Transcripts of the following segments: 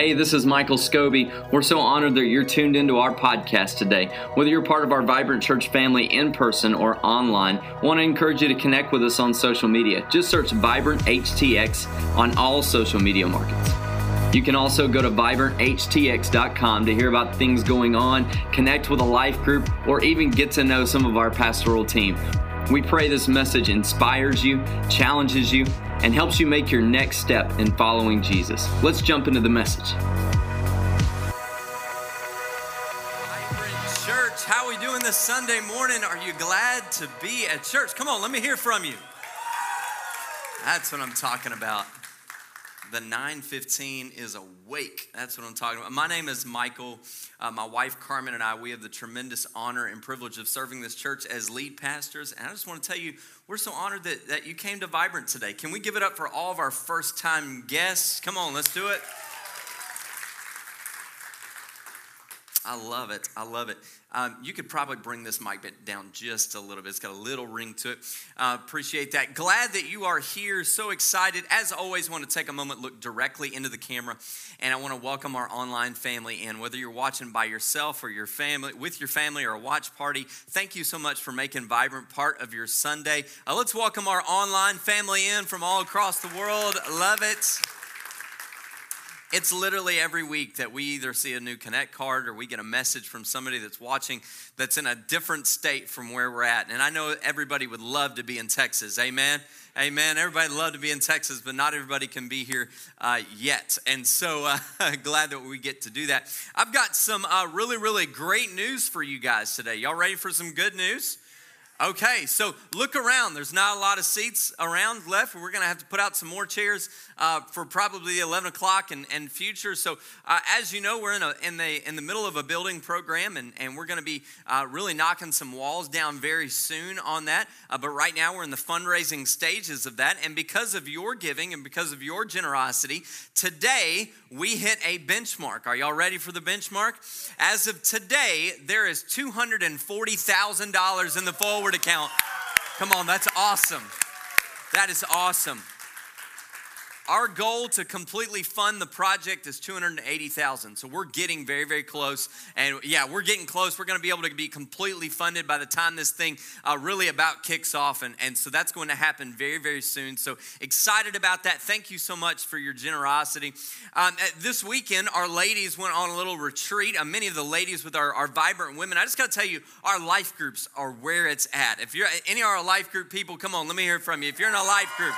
Hey, this is Michael Scobie. We're so honored that you're tuned into our podcast today. Whether you're part of our Vibrant Church family in person or online, I want to encourage you to connect with us on social media. Just search Vibrant HTX on all social media markets. You can also go to VibrantHTX.com to hear about things going on, connect with a life group, or even get to know some of our pastoral team. We pray this message inspires you, challenges you, and helps you make your next step in following Jesus. Let's jump into the message. Vibrant Church, how are we doing this Sunday morning? Are you glad to be at church? Come on, let me hear from you. That's what I'm talking about. The 9:15 is awake. That's what I'm talking about. My name is Michael. My wife, Carmen, and I, we have the tremendous honor and privilege of serving this church as lead pastors. And I just want to tell you, we're so honored that you came to Vibrant today. Can we give it up for all of our first-time guests? Come on, let's do it. I love it. I love it. You could probably bring this mic down just a little bit. It's got a little ring to it. Appreciate that. Glad that you are here. So excited. As always, want to take a moment, look directly into the camera, and I want to welcome our online family in. Whether you're watching by yourself or your family, with your family or a watch party, thank you so much for making Vibrant part of your Sunday. Let's welcome our online family in from all across the world. Love it. It's literally every week that we either see a new Connect card or we get a message from somebody that's watching that's in a different state from where we're at. And I know everybody would love to be in Texas. Amen. Amen. Everybody would love to be in Texas, but not everybody can be here yet. And so glad that we get to do that. I've got some really, really great news for you guys today. Y'all ready for some good news? Okay, so look around. There's not a lot of seats around left. We're going to have to put out some more chairs for probably 11 o'clock and future. So as you know, we're in the middle of a building program, and we're going to be really knocking some walls down very soon on that. But right now, we're in the fundraising stages of that. And because of your giving and because of your generosity, today we hit a benchmark. Are y'all ready for the benchmark? As of today, there is $240,000 in the forward account. Come on, that's awesome. That is awesome. Our goal to completely fund the project is $280,000. So we're getting very, very close. And yeah, we're getting close. We're going to be able to be completely funded by the time this thing really about kicks off. And so that's going to happen very, very soon. So excited about that. Thank you so much for your generosity. This weekend, our ladies went on a little retreat. Many of the ladies with our Vibrant women. I just got to tell you, our life groups are where it's at. If you're any of our life group people, come on, let me hear from you. If you're in a life group,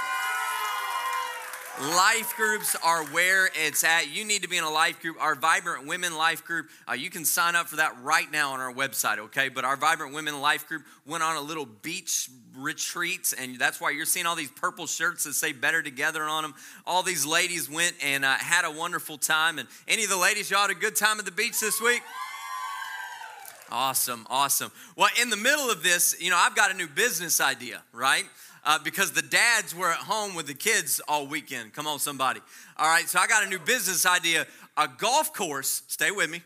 life groups are where it's at. You need to be in a life group. Our Vibrant Women Life Group, you can sign up for that right now on our website, okay? But our Vibrant Women Life Group went on a little beach retreats, and that's why you're seeing all these purple shirts that say Better Together on them. All these ladies went and had a wonderful time. And any of the ladies, y'all had a good time at the beach this week? Awesome, awesome. Well, in the middle of this, you know, I've got a new business idea, right? Because the dads were at home with the kids all weekend. Come on, somebody. All right, so I got a new business idea. A golf course, stay with me,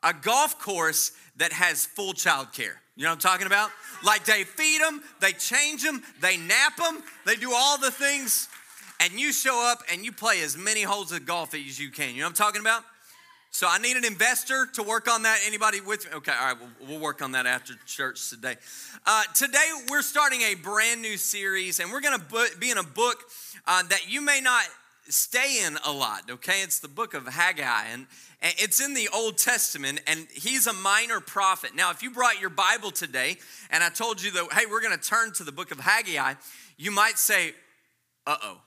a golf course that has full childcare. You know what I'm talking about? Like they feed them, they change them, they nap them, they do all the things, and you show up and you play as many holes of golf as you can. You know what I'm talking about? So I need an investor to work on that. Anybody with me? Okay, all right, we'll work on that after church today. Today, we're starting a brand new series, and we're going to be in a book that you may not stay in a lot, okay? It's the book of Haggai, and it's in the Old Testament, and he's a minor prophet. Now, if you brought your Bible today, and I told you that, hey, we're going to turn to the book of Haggai, you might say, uh-oh,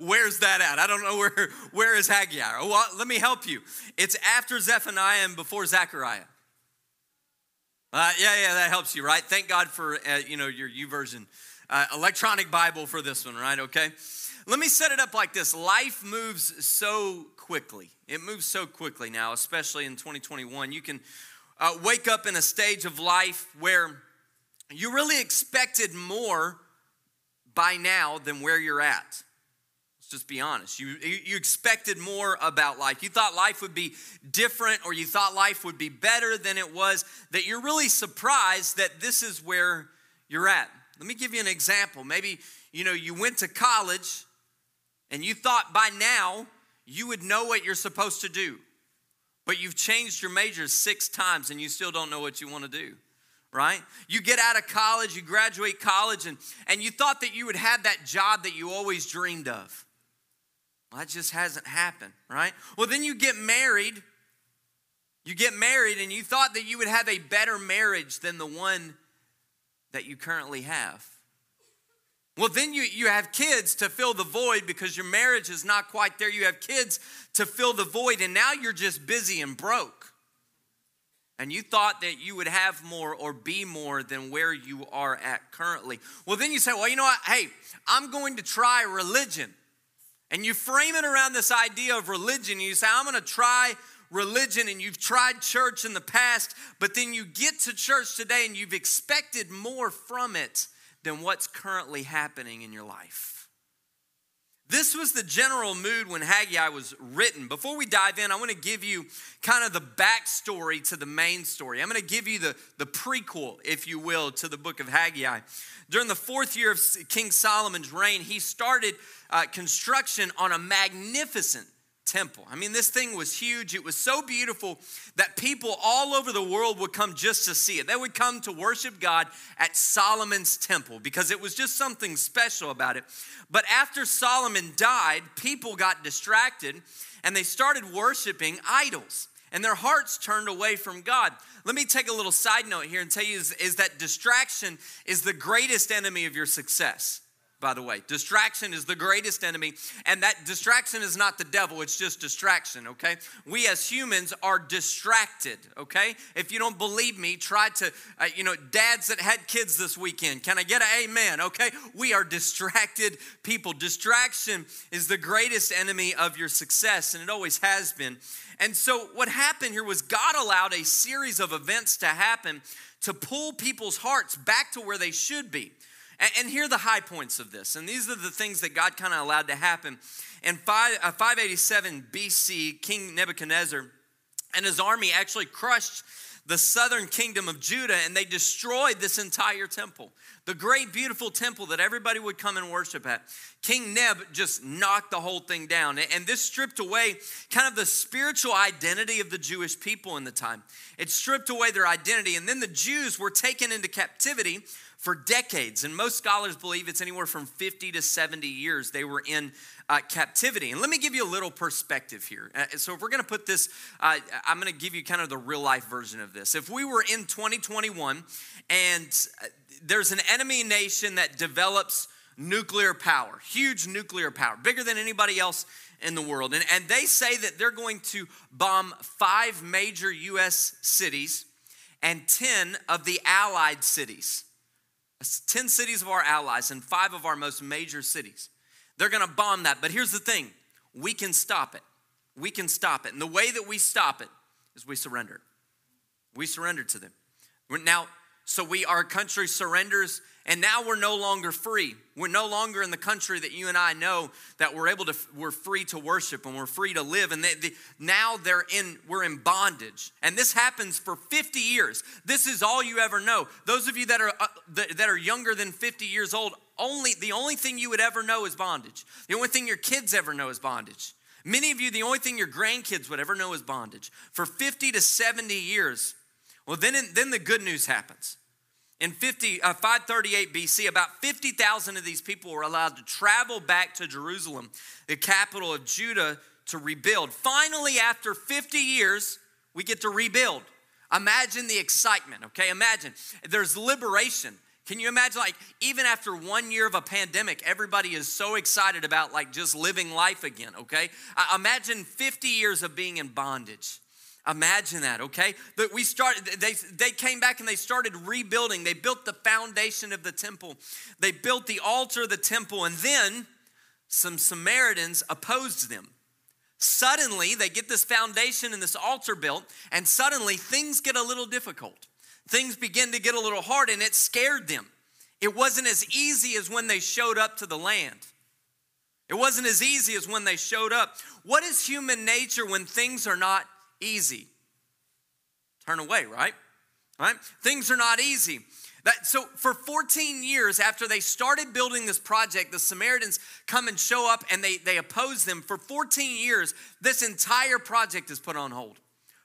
where's that at? I don't know where is Haggai? Well, let me help you. It's after Zephaniah and before Zechariah. Yeah, that helps you, right? Thank God for, your YouVersion electronic Bible for this one, right? Okay. Let me set it up like this. Life moves so quickly. It moves so quickly now, especially in 2021. You can wake up in a stage of life where you really expected more by now than where you're at. Let's just be honest. You expected more about life. You thought life would be different, or you thought life would be better than it was, that you're really surprised that this is where you're at. Let me give you an example. Maybe, you went to college and you thought by now you would know what you're supposed to do, but you've changed your major 6 times and you still don't know what you want to do, right? You get out of college, you graduate college, and you thought that you would have that job that you always dreamed of. Well, that just hasn't happened, right? Well, then you get married. You get married and you thought that you would have a better marriage than the one that you currently have. Well, then you have kids to fill the void because your marriage is not quite there. You have kids to fill the void, and now you're just busy and broke. And you thought that you would have more or be more than where you are at currently. Well, then you say, well, you know what? Hey, I'm going to try religion. And you frame it around this idea of religion. And you say, I'm going to try religion, and you've tried church in the past, but then you get to church today and you've expected more from it than what's currently happening in your life. This was the general mood when Haggai was written. Before we dive in, I want to give you kind of the backstory to the main story. I'm going to give you the prequel, if you will, to the book of Haggai. During the 4th year of King Solomon's reign, he started construction on a magnificent temple. I mean, this thing was huge. It was so beautiful that people all over the world would come just to see it. They would come to worship God at Solomon's temple because it was just something special about it. But after Solomon died, people got distracted and they started worshiping idols, and their hearts turned away from God. Let me take a little side note here and tell you is that distraction is the greatest enemy of your success. By the way, distraction is the greatest enemy, and that distraction is not the devil, it's just distraction, okay? We as humans are distracted, okay? If you don't believe me, try to, dads that had kids this weekend, can I get an amen, okay? We are distracted people. Distraction is the greatest enemy of your success, and it always has been. And so what happened here was God allowed a series of events to happen to pull people's hearts back to where they should be. And here are the high points of this. And these are the things that God kind of allowed to happen. In 587 BC, King Nebuchadnezzar and his army actually crushed the southern kingdom of Judah, and they destroyed this entire temple, the great, beautiful temple that everybody would come and worship at. King Neb just knocked the whole thing down, and this stripped away kind of the spiritual identity of the Jewish people in the time. It stripped away their identity, and then the Jews were taken into captivity for decades, and most scholars believe it's anywhere from 50 to 70 years they were in captivity. And let me give you a little perspective here. So if we're going to put this, I'm going to give you kind of the real life version of this. If we were in 2021 and there's an enemy nation that develops nuclear power, huge nuclear power, bigger than anybody else in the world, and they say that they're going to bomb 5 major U.S. cities and 10 of the allied cities. 10 cities of our allies and 5 of our most major cities. They're going to bomb that. But here's the thing. We can stop it. We can stop it. And the way that we stop it is we surrender. We surrender to them. Our country surrenders, and now we're no longer free. We're no longer in the country that you and I know that we're free to worship and we're free to live. And we're in bondage. And this happens for 50 years. This is all you ever know. Those of you that are younger than 50 years old, the only thing you would ever know is bondage. The only thing your kids ever know is bondage. Many of you, the only thing your grandkids would ever know is bondage. For 50 to 70 years, well, then the good news happens. In 538 BC, about 50,000 of these people were allowed to travel back to Jerusalem, the capital of Judah, to rebuild. Finally, after 50 years, we get to rebuild. Imagine the excitement, okay? Imagine. There's liberation. Can you imagine, even after 1 year of a pandemic, everybody is so excited about, just living life again, okay? Imagine 50 years of being in bondage. Imagine that, okay? That they came back and they started rebuilding. They built the foundation of the temple. They built the altar of the temple, and then some Samaritans opposed them. Suddenly, they get this foundation and this altar built, and suddenly things get a little difficult. Things begin to get a little hard, and it scared them. It wasn't as easy as when they showed up to the land. It wasn't as easy as when they showed up. What is human nature when things are not easy? Turn away, right? Things are not easy. So for 14 years after they started building this project, the Samaritans come and show up and they oppose them. For 14 years, this entire project is put on hold.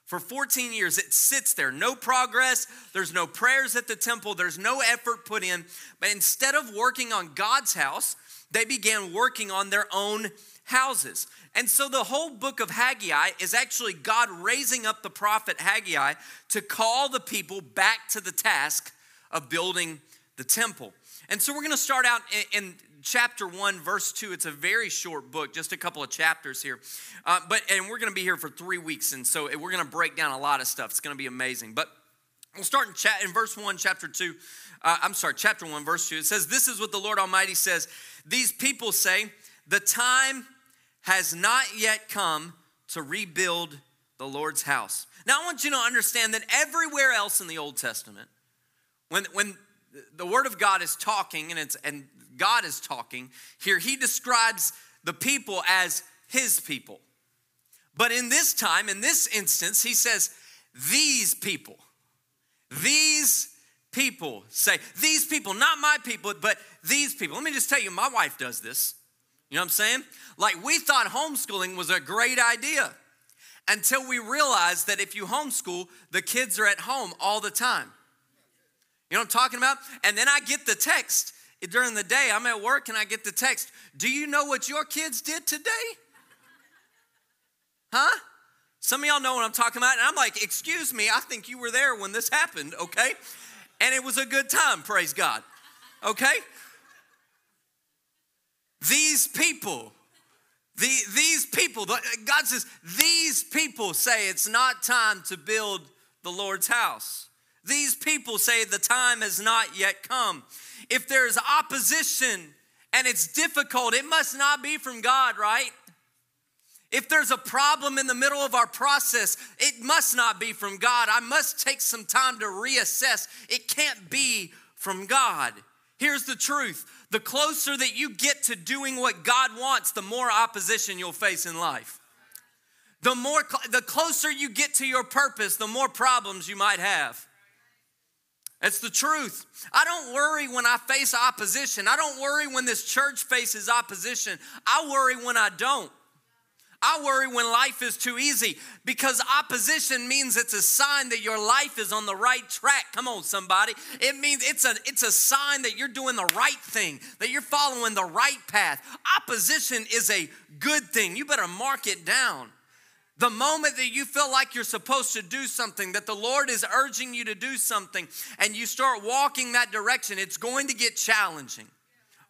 For 14 years, it sits there. No progress. There's no prayers at the temple. There's no effort put in. But instead of working on God's house, they began working on their own houses. And so the whole book of Haggai is actually God raising up the prophet Haggai to call the people back to the task of building the temple. And so we're going to start out in chapter 1, verse 2. It's a very short book, just a couple of chapters here. And we're going to be here for 3 weeks, and so we're going to break down a lot of stuff. It's going to be amazing. But we'll start in verse 1, chapter 2. Chapter 1, verse 2. It says, this is what the Lord Almighty says. These people say, the time has not yet come to rebuild the Lord's house. Now, I want you to understand that everywhere else in the Old Testament, when the Word of God is talking and God is talking here, he describes the people as his people. But in this time, in this instance, he says, these people say, these people, not my people, but these people. Let me just tell you, my wife does this. You know what I'm saying? Like, we thought homeschooling was a great idea until we realized that if you homeschool, the kids are at home all the time. You know what I'm talking about? And then I get the text during the day. I'm at work and I get the text. Do you know what your kids did today? Huh? Some of y'all know what I'm talking about. And I'm like, excuse me, I think you were there when this happened, okay? And it was a good time, praise God, okay? These people, God says, these people say it's not time to build the Lord's house. These people say the time has not yet come. If there's opposition and it's difficult, it must not be from God, right? If there's a problem in the middle of our process, it must not be from God. I must take some time to reassess. It can't be from God. Here's the truth. The closer that you get to doing what God wants, the more opposition you'll face in life. The closer you get to your purpose, the more problems you might have. It's the truth. I don't worry when I face opposition. I don't worry when this church faces opposition. I worry when I don't. I worry when life is too easy, because opposition means it's a sign that your life is on the right track. Come on, somebody. It means it's a sign that you're doing the right thing, that you're following the right path. Opposition is a good thing. You better mark it down. The moment that you feel like you're supposed to do something, that the Lord is urging you to do something, and you start walking that direction, it's going to get challenging.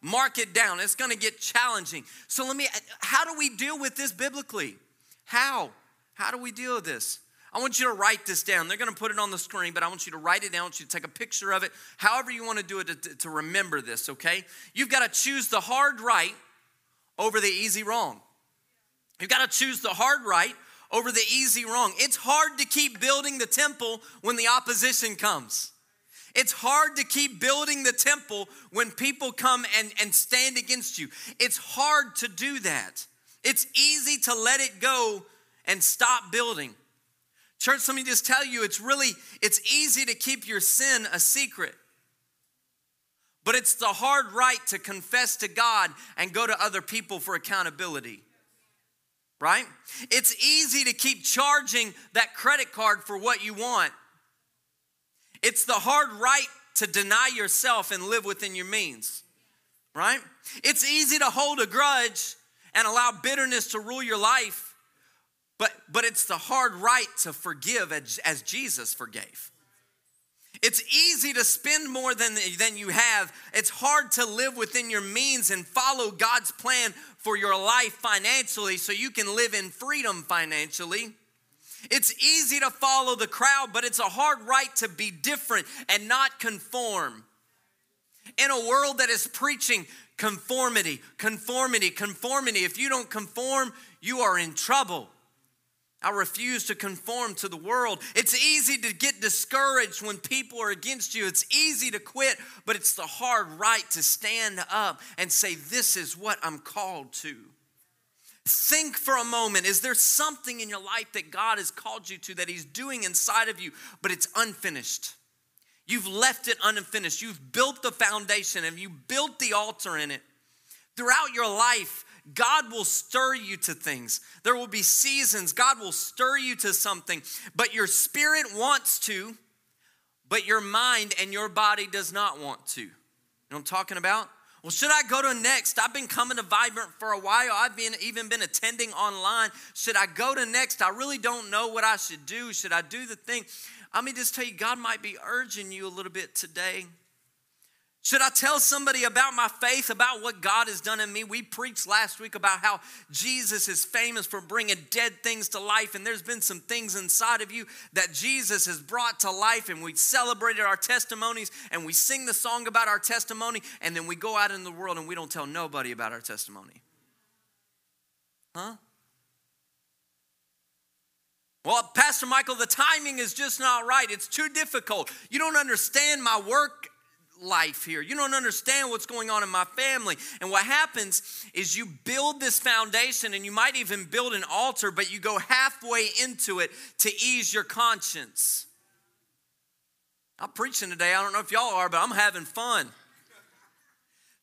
Mark it down. It's going to get challenging. So how do we deal with this biblically? How do we deal with this? I want you to write this down. They're going to put it on the screen, but I want you to write it down. I want you to take a picture of it, however you want to do it to remember this, okay? You've got to choose the hard right over the easy wrong. You've got to choose the hard right over the easy wrong. It's hard to keep building the temple when the opposition comes. It's hard to keep building the temple when people come and stand against you. It's hard to do that. It's easy to let it go and stop building. Church, let me just tell you, it's easy to keep your sin a secret. But it's the hard right to confess to God and go to other people for accountability. Right? It's easy to keep charging that credit card for what you want. It's the hard right to deny yourself and live within your means, right? It's easy to hold a grudge and allow bitterness to rule your life, but it's the hard right to forgive as Jesus forgave. It's easy to spend more than you have. It's hard to live within your means and follow God's plan for your life financially so you can live in freedom financially. It's easy to follow the crowd, but it's a hard right to be different and not conform. In a world that is preaching conformity, conformity, conformity, if you don't conform, you are in trouble. I refuse to conform to the world. It's easy to get discouraged when people are against you. It's easy to quit, but it's the hard right to stand up and say, this is what I'm called to. Think for a moment, is there something in your life that God has called you to, that he's doing inside of you, but it's unfinished? You've left it unfinished. You've built the foundation and you built the altar in it. Throughout your life, God will stir you to things. There will be seasons. God will stir you to something, but your spirit wants to, but your mind and your body does not want to. You know what I'm talking about? Well, should I go to Next? I've been coming to Vibrant for a while. I've even been attending online. Should I go to Next? I really don't know what I should do. Should I do the thing? Let me just tell you, God might be urging you a little bit today. Should I tell somebody about my faith, about what God has done in me? We preached last week about how Jesus is famous for bringing dead things to life, and there's been some things inside of you that Jesus has brought to life, and we celebrated our testimonies, and we sing the song about our testimony, and then we go out in the world and we don't tell nobody about our testimony. Huh? Well, Pastor Michael, the timing is just not right. It's too difficult. You don't understand my work life here. You don't understand what's going on in my family. And what happens is you build this foundation, and you might even build an altar, but you go halfway into it to ease your conscience. I'm preaching today. I don't know if y'all are, but I'm having fun.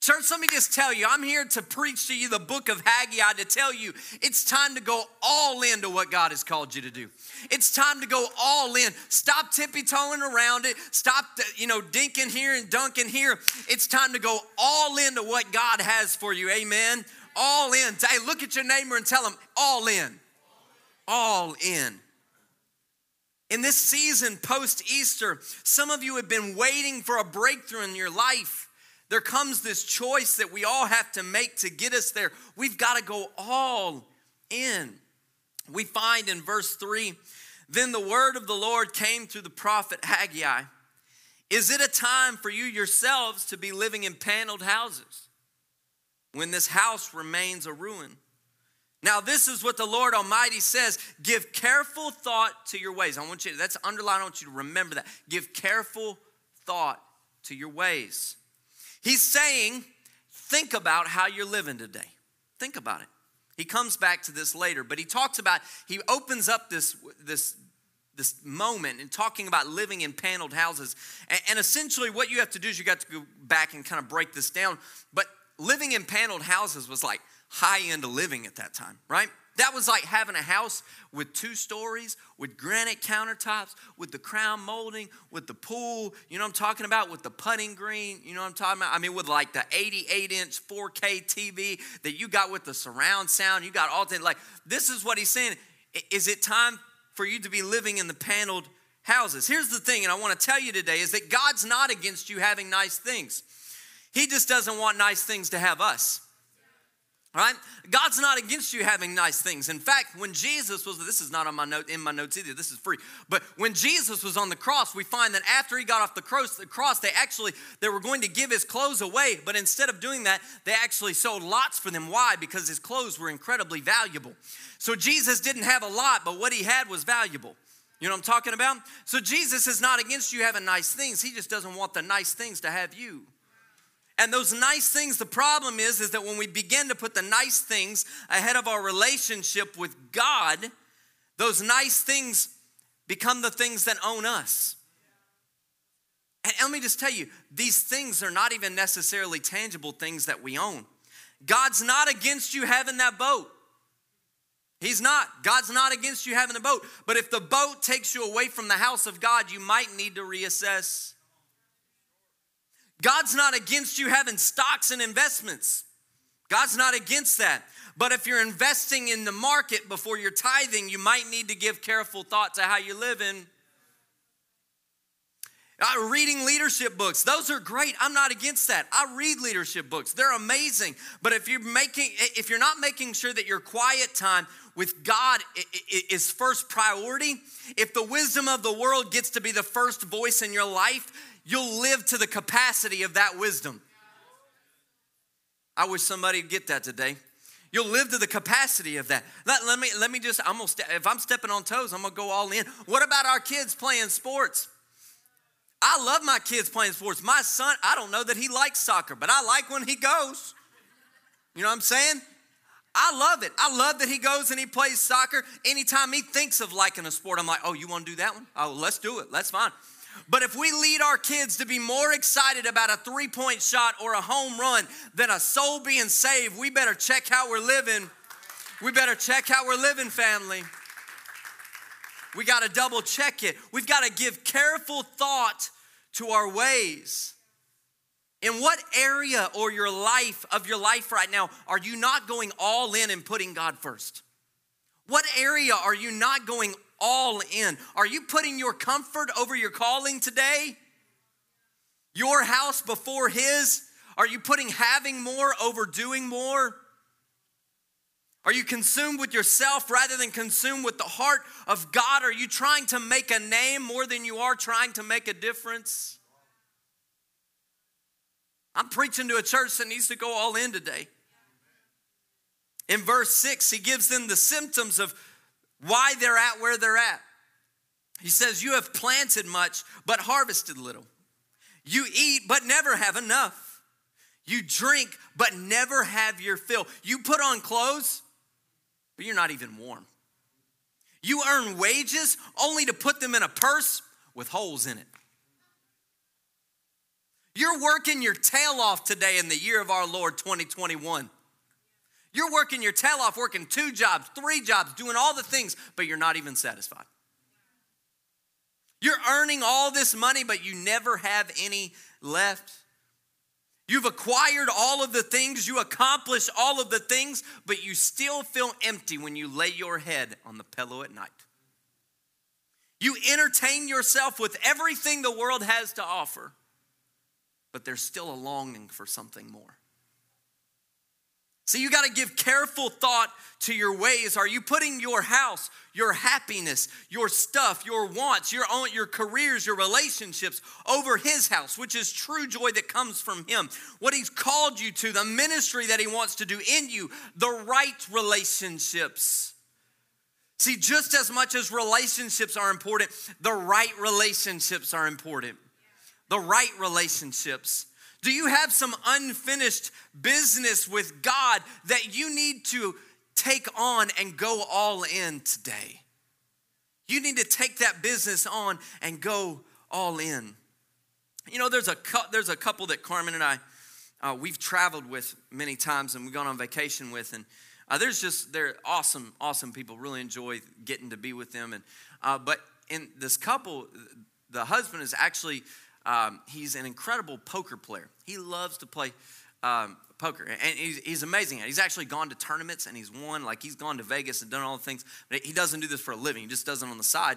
Church, let me just tell you, I'm here to preach to you the book of Haggai, to tell you it's time to go all into what God has called you to do. It's time to go all in. Stop tippy-toeing around it. Stop, dinking here and dunking here. It's time to go all into what God has for you, amen? All in. Hey, look at your neighbor and tell them, all in. All in. In this season post-Easter, some of you have been waiting for a breakthrough in your life. There comes this choice that we all have to make to get us there. We've got to go all in. We find in verse 3, then the word of the Lord came through the prophet Haggai. Is it a time for you yourselves to be living in paneled houses when this house remains a ruin? Now this is what the Lord Almighty says, give careful thought to your ways. That's underlined, I want you to remember that. Give careful thought to your ways. He's saying, think about how you're living today. Think about it. He comes back to this later, but he talks about, he opens up this moment and talking about living in paneled houses. And essentially what you have to do is you got to go back and kind of break this down. But living in paneled houses was like high-end living at that time, right? That was like having a house with 2 stories, with granite countertops, with the crown molding, with the pool, you know what I'm talking about, with the putting green, you know what I'm talking about? I mean, with like the 88-inch 4K TV that you got with the surround sound, you got all things. Like, this is what he's saying. Is it time for you to be living in the paneled houses? Here's the thing, and I want to tell you today, is that God's not against you having nice things. He just doesn't want nice things to have us. Right? God's not against you having nice things. In fact, when Jesus was, this is not on my note, in my notes either, this is free. But when Jesus was on the cross, we find that after he got off the cross, they were going to give his clothes away. But instead of doing that, they actually sold lots for them. Why? Because his clothes were incredibly valuable. So Jesus didn't have a lot, but what he had was valuable. You know what I'm talking about? So Jesus is not against you having nice things. He just doesn't want the nice things to have you. And those nice things, the problem is that when we begin to put the nice things ahead of our relationship with God, those nice things become the things that own us. And let me just tell you, these things are not even necessarily tangible things that we own. God's not against you having that boat. He's not. God's not against you having a boat. But if the boat takes you away from the house of God, you might need to reassess. God's not against you having stocks and investments. God's not against that. But if you're investing in the market before you're tithing, you might need to give careful thought to how you're living. Reading leadership books, those are great. I'm not against that. I read leadership books. They're amazing. But if you're not making sure that your quiet time with God is first priority, if the wisdom of the world gets to be the first voice in your life, you'll live to the capacity of that wisdom. I wish somebody would get that today. You'll live to the capacity of that. If I'm stepping on toes, I'm gonna go all in. What about our kids playing sports? I love my kids playing sports. My son, I don't know that he likes soccer, but I like when he goes. You know what I'm saying? I love it. I love that he goes and he plays soccer. Anytime he thinks of liking a sport, I'm like, oh, you wanna do that one? Oh, let's do it, that's fine. But if we lead our kids to be more excited about a three-point shot or a home run than a soul being saved, we better check how we're living. We better check how we're living, family. We got to double check it. We've got to give careful thought to our ways. In what area or your life of your life right now are you not going all in and putting God first? What area are you not going all in? Are you putting your comfort over your calling today? Your house before His? Are you putting having more over doing more? Are you consumed with yourself rather than consumed with the heart of God? Are you trying to make a name more than you are trying to make a difference? I'm preaching to a church that needs to go all in today. In verse 6, he gives them the symptoms of why they're at where they're at. He says, "You have planted much, but harvested little. You eat, but never have enough. You drink, but never have your fill. You put on clothes, but you're not even warm. You earn wages only to put them in a purse with holes in it." You're working your tail off today in the year of our Lord 2021. You're working your tail off, working 2 jobs, 3 jobs, doing all the things, but you're not even satisfied. You're earning all this money, but you never have any left. You've acquired all of the things, you accomplish all of the things, but you still feel empty when you lay your head on the pillow at night. You entertain yourself with everything the world has to offer, but there's still a longing for something more. So you got to give careful thought to your ways. Are you putting your house, your happiness, your stuff, your wants, your own, your careers, your relationships over His house, which is true joy that comes from Him? What He's called you to, the ministry that He wants to do in you, the right relationships. See, just as much as relationships are important, the right relationships are important. The right relationships. Do you have some unfinished business with God that you need to take on and go all in today? You need to take that business on and go all in. You know, there's a couple that Carmen and I, we've traveled with many times and we've gone on vacation with, and they're awesome, awesome people. Really enjoy getting to be with them. And but in this couple, the husband is actually... he's an incredible poker player. He loves to play poker, and he's amazing. He's actually gone to tournaments, and he's won. Like, he's gone to Vegas and done all the things. But he doesn't do this for a living. He just does it on the side.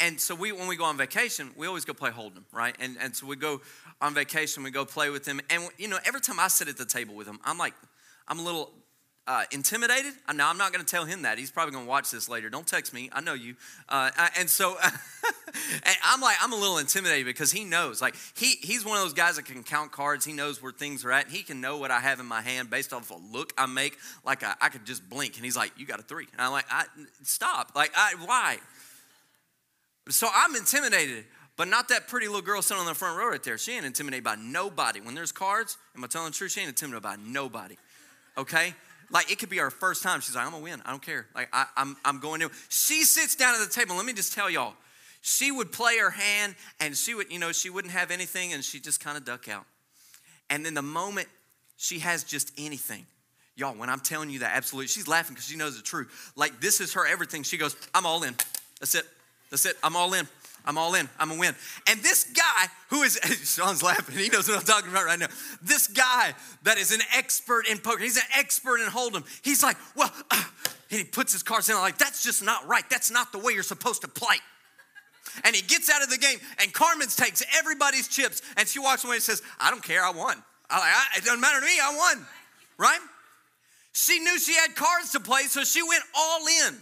And so when we go on vacation, we always go play Hold'em, right? And so we go on vacation, we go play with him. And, you know, every time I sit at the table with him, I'm a little intimidated. Now, I'm not going to tell him that. He's probably going to watch this later. Don't text me. I know you. And I'm a little intimidated because he knows. Like, he's one of those guys that can count cards. He knows where things are at. He can know what I have in my hand based off a look I make. Like, I could just blink, and he's like, "You got a 3." And I'm like, "Stop. Like, why?" So I'm intimidated, but not that pretty little girl sitting on the front row right there. She ain't intimidated by nobody. When there's cards, am I telling the truth? She ain't intimidated by nobody, okay? Like, it could be our first time. She's like, "I'm gonna win. I don't care. Like, I'm going to." She sits down at the table. Let me just tell y'all, she would play her hand, and she would, you know, she wouldn't have anything, and she just kind of duck out. And then the moment she has just anything, y'all, when I'm telling you that, absolutely, she's laughing because she knows the truth. Like, this is her everything. She goes, "I'm all in. That's it. That's it. I'm all in. I'm all in. I'm gonna win." And this guy who is, Sean's laughing, he knows what I'm talking about right now. This guy that is an expert in poker, he's an expert in Hold'em. He's like, "Well," and he puts his cards in, like, "That's just not right. That's not the way you're supposed to play." And he gets out of the game, and Carmen takes everybody's chips, and she walks away and says, "I don't care, I won. It doesn't matter to me, I won," right? She knew she had cards to play, so she went all in.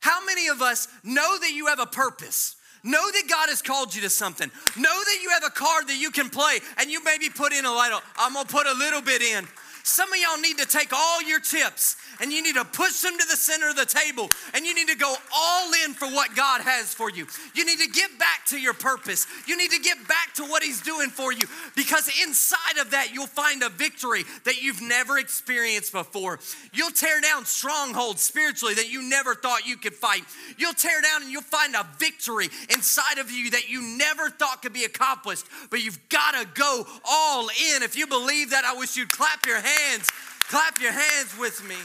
How many of us know that you have a purpose? Know that God has called you to something. Know that you have a card that you can play, and you maybe put in a little. I'm gonna put a little bit in. Some of y'all need to take all your chips, and you need to push them to the center of the table, and you need to go all in for for what God has for you. You need to get back to your purpose. You need to get back to what he's doing for you, because inside of that, you'll find a victory that you've never experienced before. You'll tear down strongholds spiritually that you never thought you could fight. You'll tear down and you'll find a victory inside of you that you never thought could be accomplished, but you've got to go all in. If you believe that, I wish you'd clap your hands. Clap your hands with me.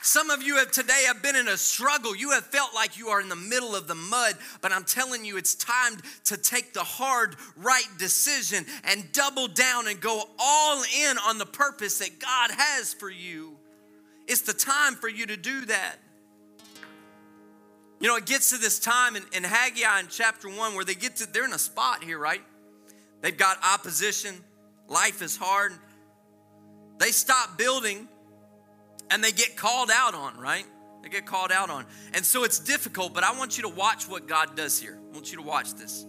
Some of you have today have been in a struggle. You have felt like you are in the middle of the mud, but I'm telling you, it's time to take the hard, right decision and double down and go all in on the purpose that God has for you. It's the time for you to do that. You know, it gets to this time in Haggai in chapter 1 where they're in a spot here, right? They've got opposition. Life is hard. They stop building. And they get called out on, right? They get called out on. And so it's difficult, but I want you to watch what God does here. I want you to watch this.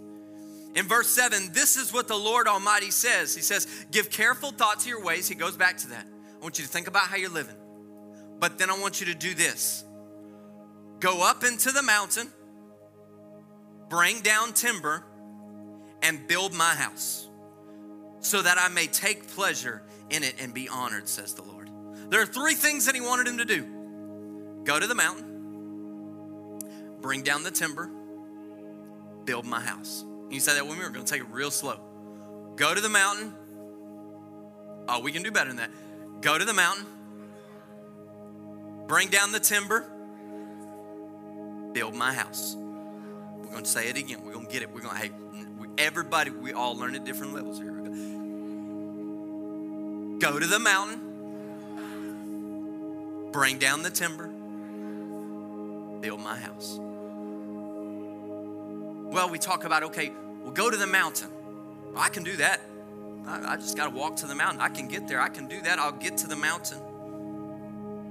In verse 7, this is what the Lord Almighty says. He says, give careful thought to your ways. He goes back to that. I want you to think about how you're living. But then I want you to do this. Go up into the mountain, bring down timber, and build my house, so that I may take pleasure in it and be honored, says the Lord. There are three things that he wanted him to do. Go to the mountain, bring down the timber, build my house. You said that when we were going to take it real slow. Go to the mountain. Oh, we can do better than that. Go to the mountain, bring down the timber, build my house. We're going to say it again. We're going to get it. We're going to, hey, everybody, we all learn at different levels here. Go to the mountain. Bring down the timber, build my house. Well, we talk about, okay, we'll go to the mountain. Well, I can do that. I just got to walk to the mountain. I can get there. I can do that. I'll get to the mountain.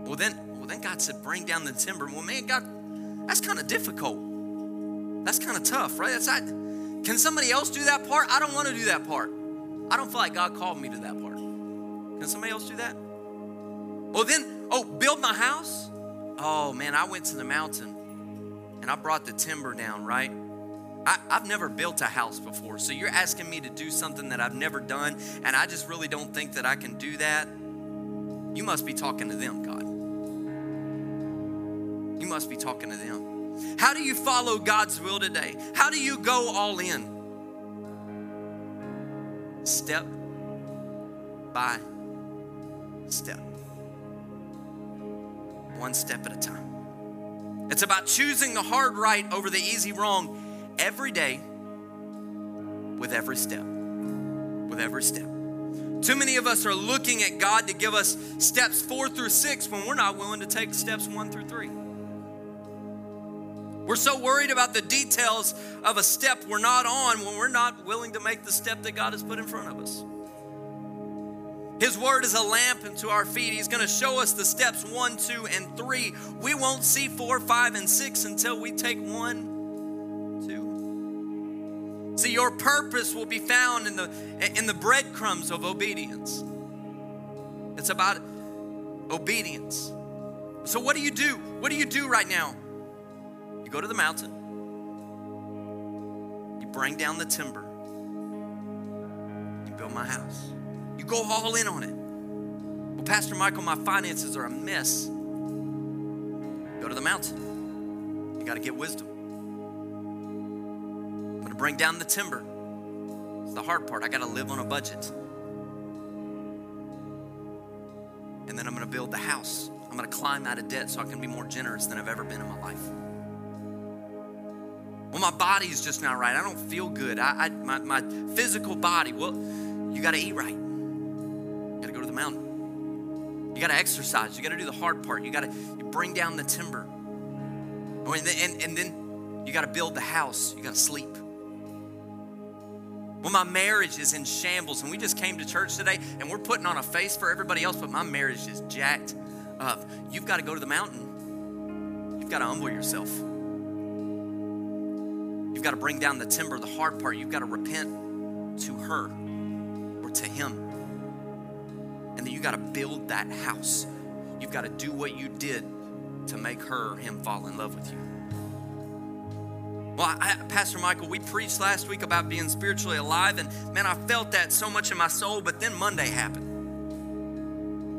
Well then God said, bring down the timber. Well, man, God, that's kind of difficult. That's kind of tough, right? That's not, can somebody else do that part? I don't want to do that part. I don't feel like God called me to that part. Can somebody else do that? Well then, oh, build my house? Oh man, I went to the mountain and I brought the timber down, right? I've never built a house before, so you're asking me to do something that I've never done, and I just really don't think that I can do that. You must be talking to them, God. You must be talking to them. How do you follow God's will today? How do you go all in? Step by step. One step at a time. It's about choosing the hard right over the easy wrong every day with every step, with every step. Too many of us are looking at God to give us steps 4 through 6 when we're not willing to take steps 1 through 3. We're so worried about the details of a step we're not on when we're not willing to make the step that God has put in front of us. His word is a lamp unto our feet. He's going to show us the steps 1, 2, and 3. We won't see 4, 5, and 6 until we take 1, 2. See, your purpose will be found in the breadcrumbs of obedience. It's about obedience. So what do you do? What do you do right now? You go to the mountain. You bring down the timber. You build my house. You go all in on it. Well, Pastor Michael, my finances are a mess. Go to the mountain. You got to get wisdom. I'm going to bring down the timber. It's the hard part. I got to live on a budget. And then I'm going to build the house. I'm going to climb out of debt so I can be more generous than I've ever been in my life. Well, my body's just not right. I don't feel good. My physical body. Well, you got to eat right. Mountain. You got to exercise. You got to do the hard part. You bring down the timber. And then you got to build the house. You got to sleep. Well, my marriage is in shambles, and we just came to church today, and we're putting on a face for everybody else, but my marriage is jacked up. You've got to go to the mountain. You've got to humble yourself. You've got to bring down the timber, the hard part. You've got to repent to her or to him. And then you got to build that house. You've got to do what you did to make him fall in love with you. Well, Pastor Michael, we preached last week about being spiritually alive, and man, I felt that so much in my soul, but then Monday happened.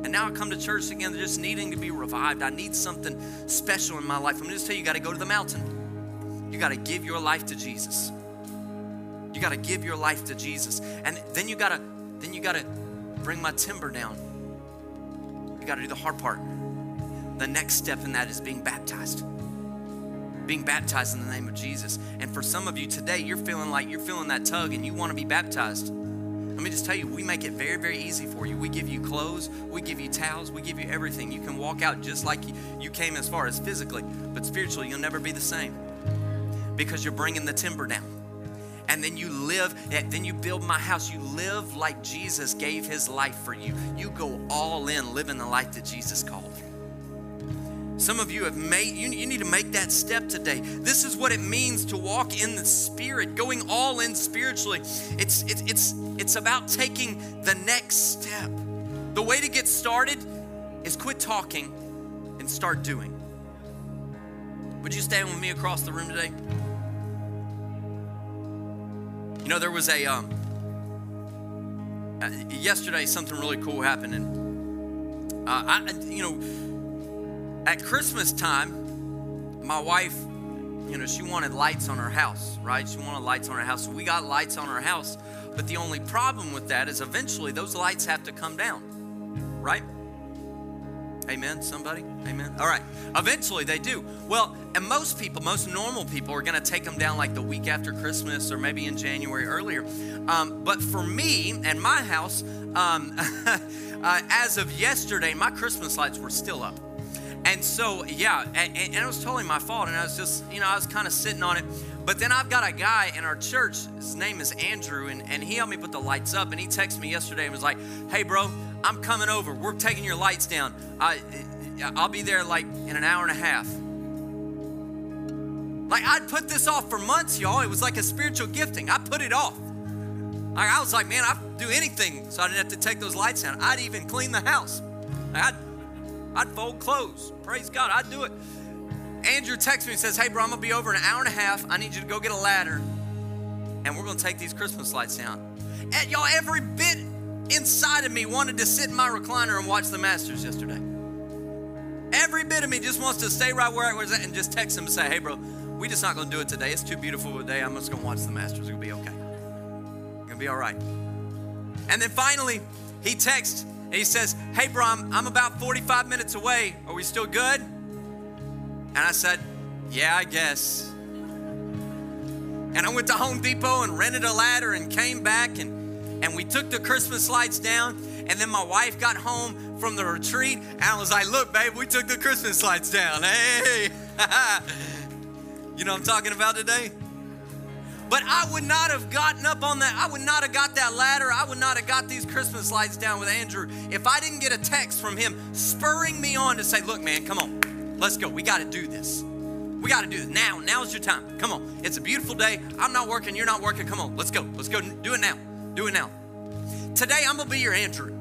And now I come to church again just needing to be revived. I need something special in my life. I'm gonna just tell you, you gotta go to the mountain. You gotta give your life to Jesus. You gotta give your life to Jesus. And then you gotta bring my timber down. You gotta do the hard part. The next step in that is being baptized. Being baptized in the name of Jesus. And for some of you today, you're feeling that tug and you wanna be baptized. Let me just tell you, we make it very, very easy for you. We give you clothes, we give you towels, we give you everything. You can walk out just like you came as far as physically, but spiritually, you'll never be the same because you're bringing the timber down. And then you build my house. You live like Jesus gave his life for you. You go all in, living the life that Jesus called. Some of you you need to make that step today. This is what it means to walk in the Spirit, going all in spiritually. It's about taking the next step. The way to get started is quit talking and start doing. Would you stand with me across the room today? You know, there was yesterday something really cool happened, and at Christmas time, my wife, she wanted lights on her house, right? She wanted lights on her house. So we got lights on her house. But the only problem with that is eventually those lights have to come down, right? Amen, somebody? Amen. All right, eventually they do. Well, and most normal people are gonna take them down like the week after Christmas or maybe in January earlier. But for me and my house, as of yesterday, my Christmas lights were still up. And so, and it was totally my fault. And I was just, I was kind of sitting on it. But then I've got a guy in our church, his name is Andrew, and he helped me put the lights up. And he texted me yesterday and was like, hey, bro, I'm coming over. We're taking your lights down. I'll be there like in an hour and a half. Like, I'd put this off for months, y'all. It was like a spiritual gifting. I put it off. Like, I was like, man, I'd do anything so I didn't have to take those lights down. I'd even clean the house. Like, I'd fold clothes. Praise God, I'd do it. Andrew texts me and says, hey, bro, I'm gonna be over in an hour and a half. I need you to go get a ladder, and we're gonna take these Christmas lights down. And y'all, every bit inside of me wanted to sit in my recliner and watch the Masters yesterday. Every bit of me just wants to stay right where I was at and just text him and say, hey, bro, we're just not gonna do it today. It's too beautiful of a day. I'm just gonna watch the Masters. It's gonna be okay. It's gonna be all right. And then finally, he texts, and he says, hey, bro, I'm about 45 minutes away. Are we still good? And I said, yeah, I guess. And I went to Home Depot and rented a ladder and came back, and we took the Christmas lights down. And then my wife got home from the retreat, and I was like, look, babe, we took the Christmas lights down. Hey, you know what I'm talking about today? But I would not have gotten up on that. I would not have got that ladder. I would not have got these Christmas lights down with Andrew if I didn't get a text from him spurring me on to say, look, man, come on. Let's go. We got to do this. We got to do this. Now. Now's your time. Come on. It's a beautiful day. I'm not working. You're not working. Come on. Let's go. Let's go. Do it now. Do it now. Today, I'm going to be your Andrew.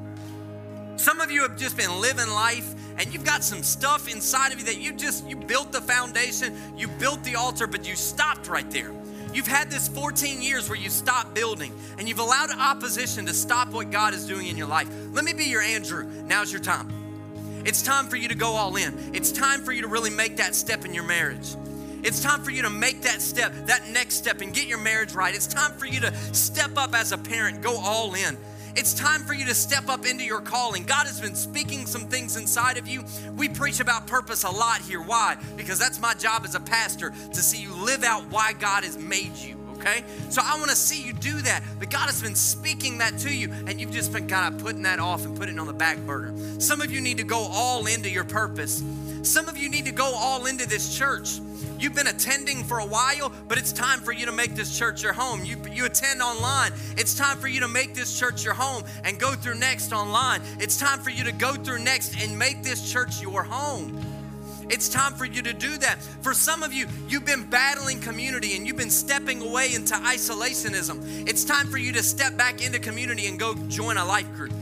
Some of you have just been living life, and you've got some stuff inside of you that you built the foundation, you built the altar, but you stopped right there. You've had this 14 years where you stopped building, and you've allowed opposition to stop what God is doing in your life. Let me be your Andrew. Now's your time. It's time for you to go all in. It's time for you to really make that step in your marriage. It's time for you to make that step, that next step, and get your marriage right. It's time for you to step up as a parent, go all in. It's time for you to step up into your calling. God has been speaking some things inside of you. We preach about purpose a lot here. Why? Because that's my job as a pastor, to see you live out why God has made you, okay? So I wanna see you do that, but God has been speaking that to you, and you've just been kind of putting that off and putting it on the back burner. Some of you need to go all into your purpose. Some of you need to go all into this church. You've been attending for a while, but it's time for you to make this church your home. You attend online. It's time for you to make this church your home and go through Next online. It's time for you to go through Next and make this church your home. It's time for you to do that. For some of you, you've been battling community and you've been stepping away into isolationism. It's time for you to step back into community and go join a life group.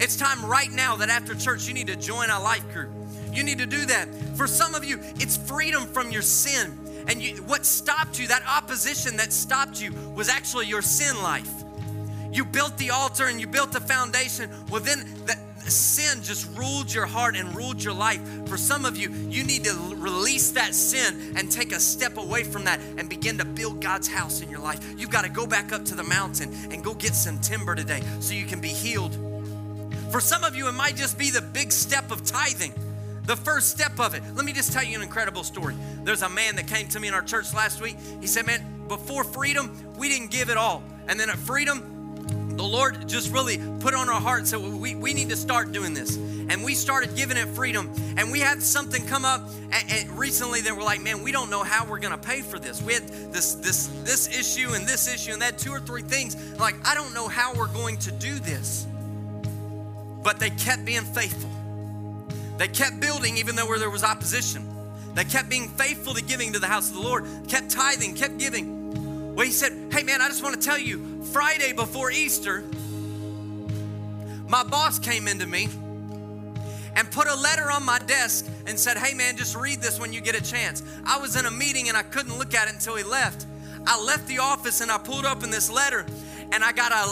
It's time right now that after church, you need to join a life group. You need to do that. For some of you, it's freedom from your sin. And what stopped you, that opposition that stopped you, was actually your sin life. You built the altar and you built the foundation. Well, then that sin just ruled your heart and ruled your life. For some of you, you need to release that sin and take a step away from that and begin to build God's house in your life. You've got to go back up to the mountain and go get some timber today so you can be healed. For some of you, it might just be the big step of tithing, the first step of it. Let me just tell you an incredible story. There's a man that came to me in our church last week. He said, man, before freedom, we didn't give it all. And then at freedom, the Lord just really put on our hearts that we need to start doing this. And we started giving it freedom. And we had something come up recently that we're like, man, we don't know how we're going to pay for this. We had this issue and this issue and that, two or three things. Like, I don't know how we're going to do this. But they kept being faithful. They kept building even though there was opposition. They kept being faithful to giving to the house of the Lord, kept tithing, kept giving. Well, he said, hey man, I just want to tell you, Friday before Easter, my boss came into me and put a letter on my desk and said, hey man, just read this when you get a chance. I was in a meeting and I couldn't look at it until he left. I left the office and I pulled up in this letter and I got an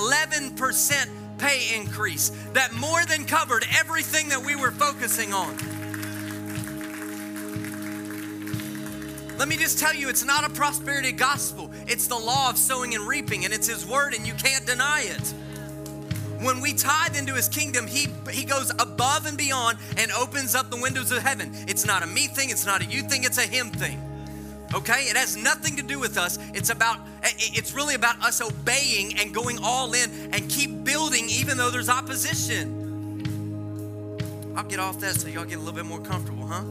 11% pay increase that more than covered everything that we were focusing on. Let me just tell you, it's not a prosperity gospel. It's the law of sowing and reaping, and it's his word, and you can't deny it. When we tithe into his kingdom, he goes above and beyond and opens up the windows of heaven. It's not a me thing. It's not a you thing. It's a him thing, okay? It has nothing to do with us. It's really about us obeying and going all in and keep building even though there's opposition. I'll get off that so y'all get a little bit more comfortable, huh?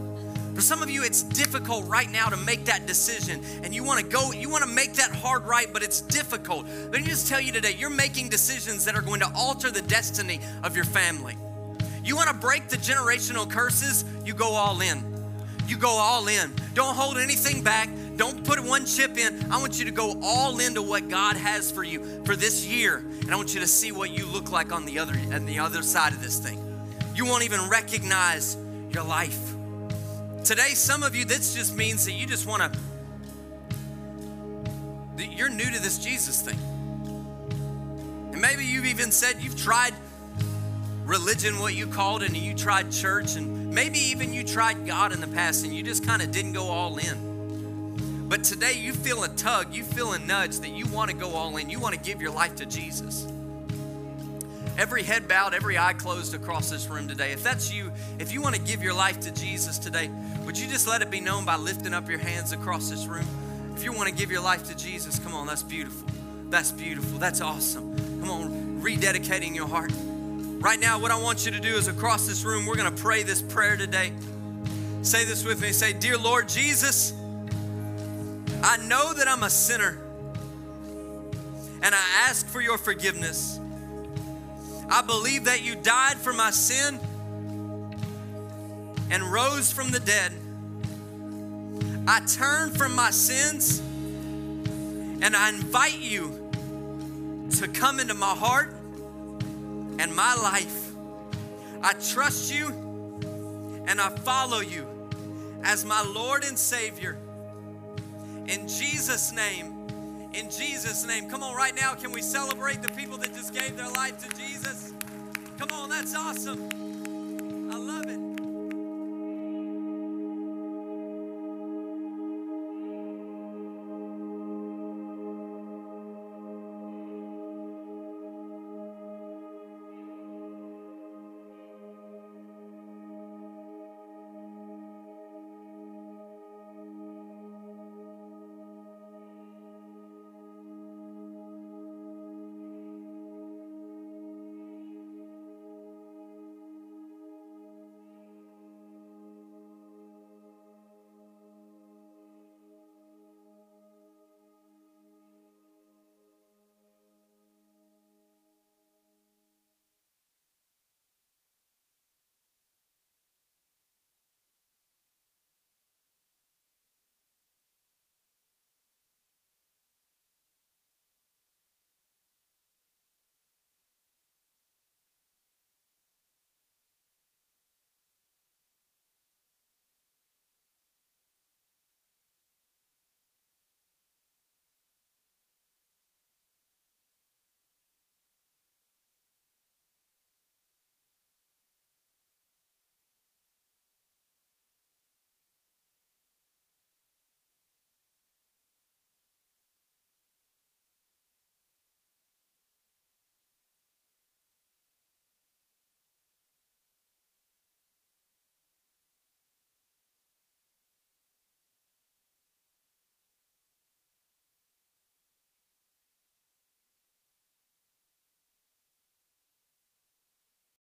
For some of you, it's difficult right now to make that decision, and you want to make that hard right, but it's difficult. Let me just tell you today, you're making decisions that are going to alter the destiny of your family. You want to break the generational curses? You go all in. You go all in. Don't hold anything back. Don't put one chip in. I want you to go all into what God has for you for this year, and I want you to see what you look like on the other side of this thing. You won't even recognize your life. Today, some of you, this just means that you just want to, you're new to this Jesus thing. And maybe you've even said you've tried religion, what you called it, and you tried church, and maybe even you tried God in the past, and you just kind of didn't go all in. But today, you feel a tug, you feel a nudge that you want to go all in. You want to give your life to Jesus. Every head bowed, every eye closed across this room today. If that's you, if you want to give your life to Jesus today, would you just let it be known by lifting up your hands across this room? If you want to give your life to Jesus, come on, that's beautiful. That's beautiful. That's awesome. Come on, rededicating your heart. Right now, what I want you to do is across this room, we're going to pray this prayer today. Say this with me. Say, dear Lord Jesus, I know that I'm a sinner, and I ask for your forgiveness. I believe that you died for my sin and rose from the dead. I turn from my sins and I invite you to come into my heart and my life. I trust you and I follow you as my Lord and Savior. In Jesus' name. In Jesus' name. Come on, right now, can we celebrate the people that just gave their life to Jesus? Come on, that's awesome.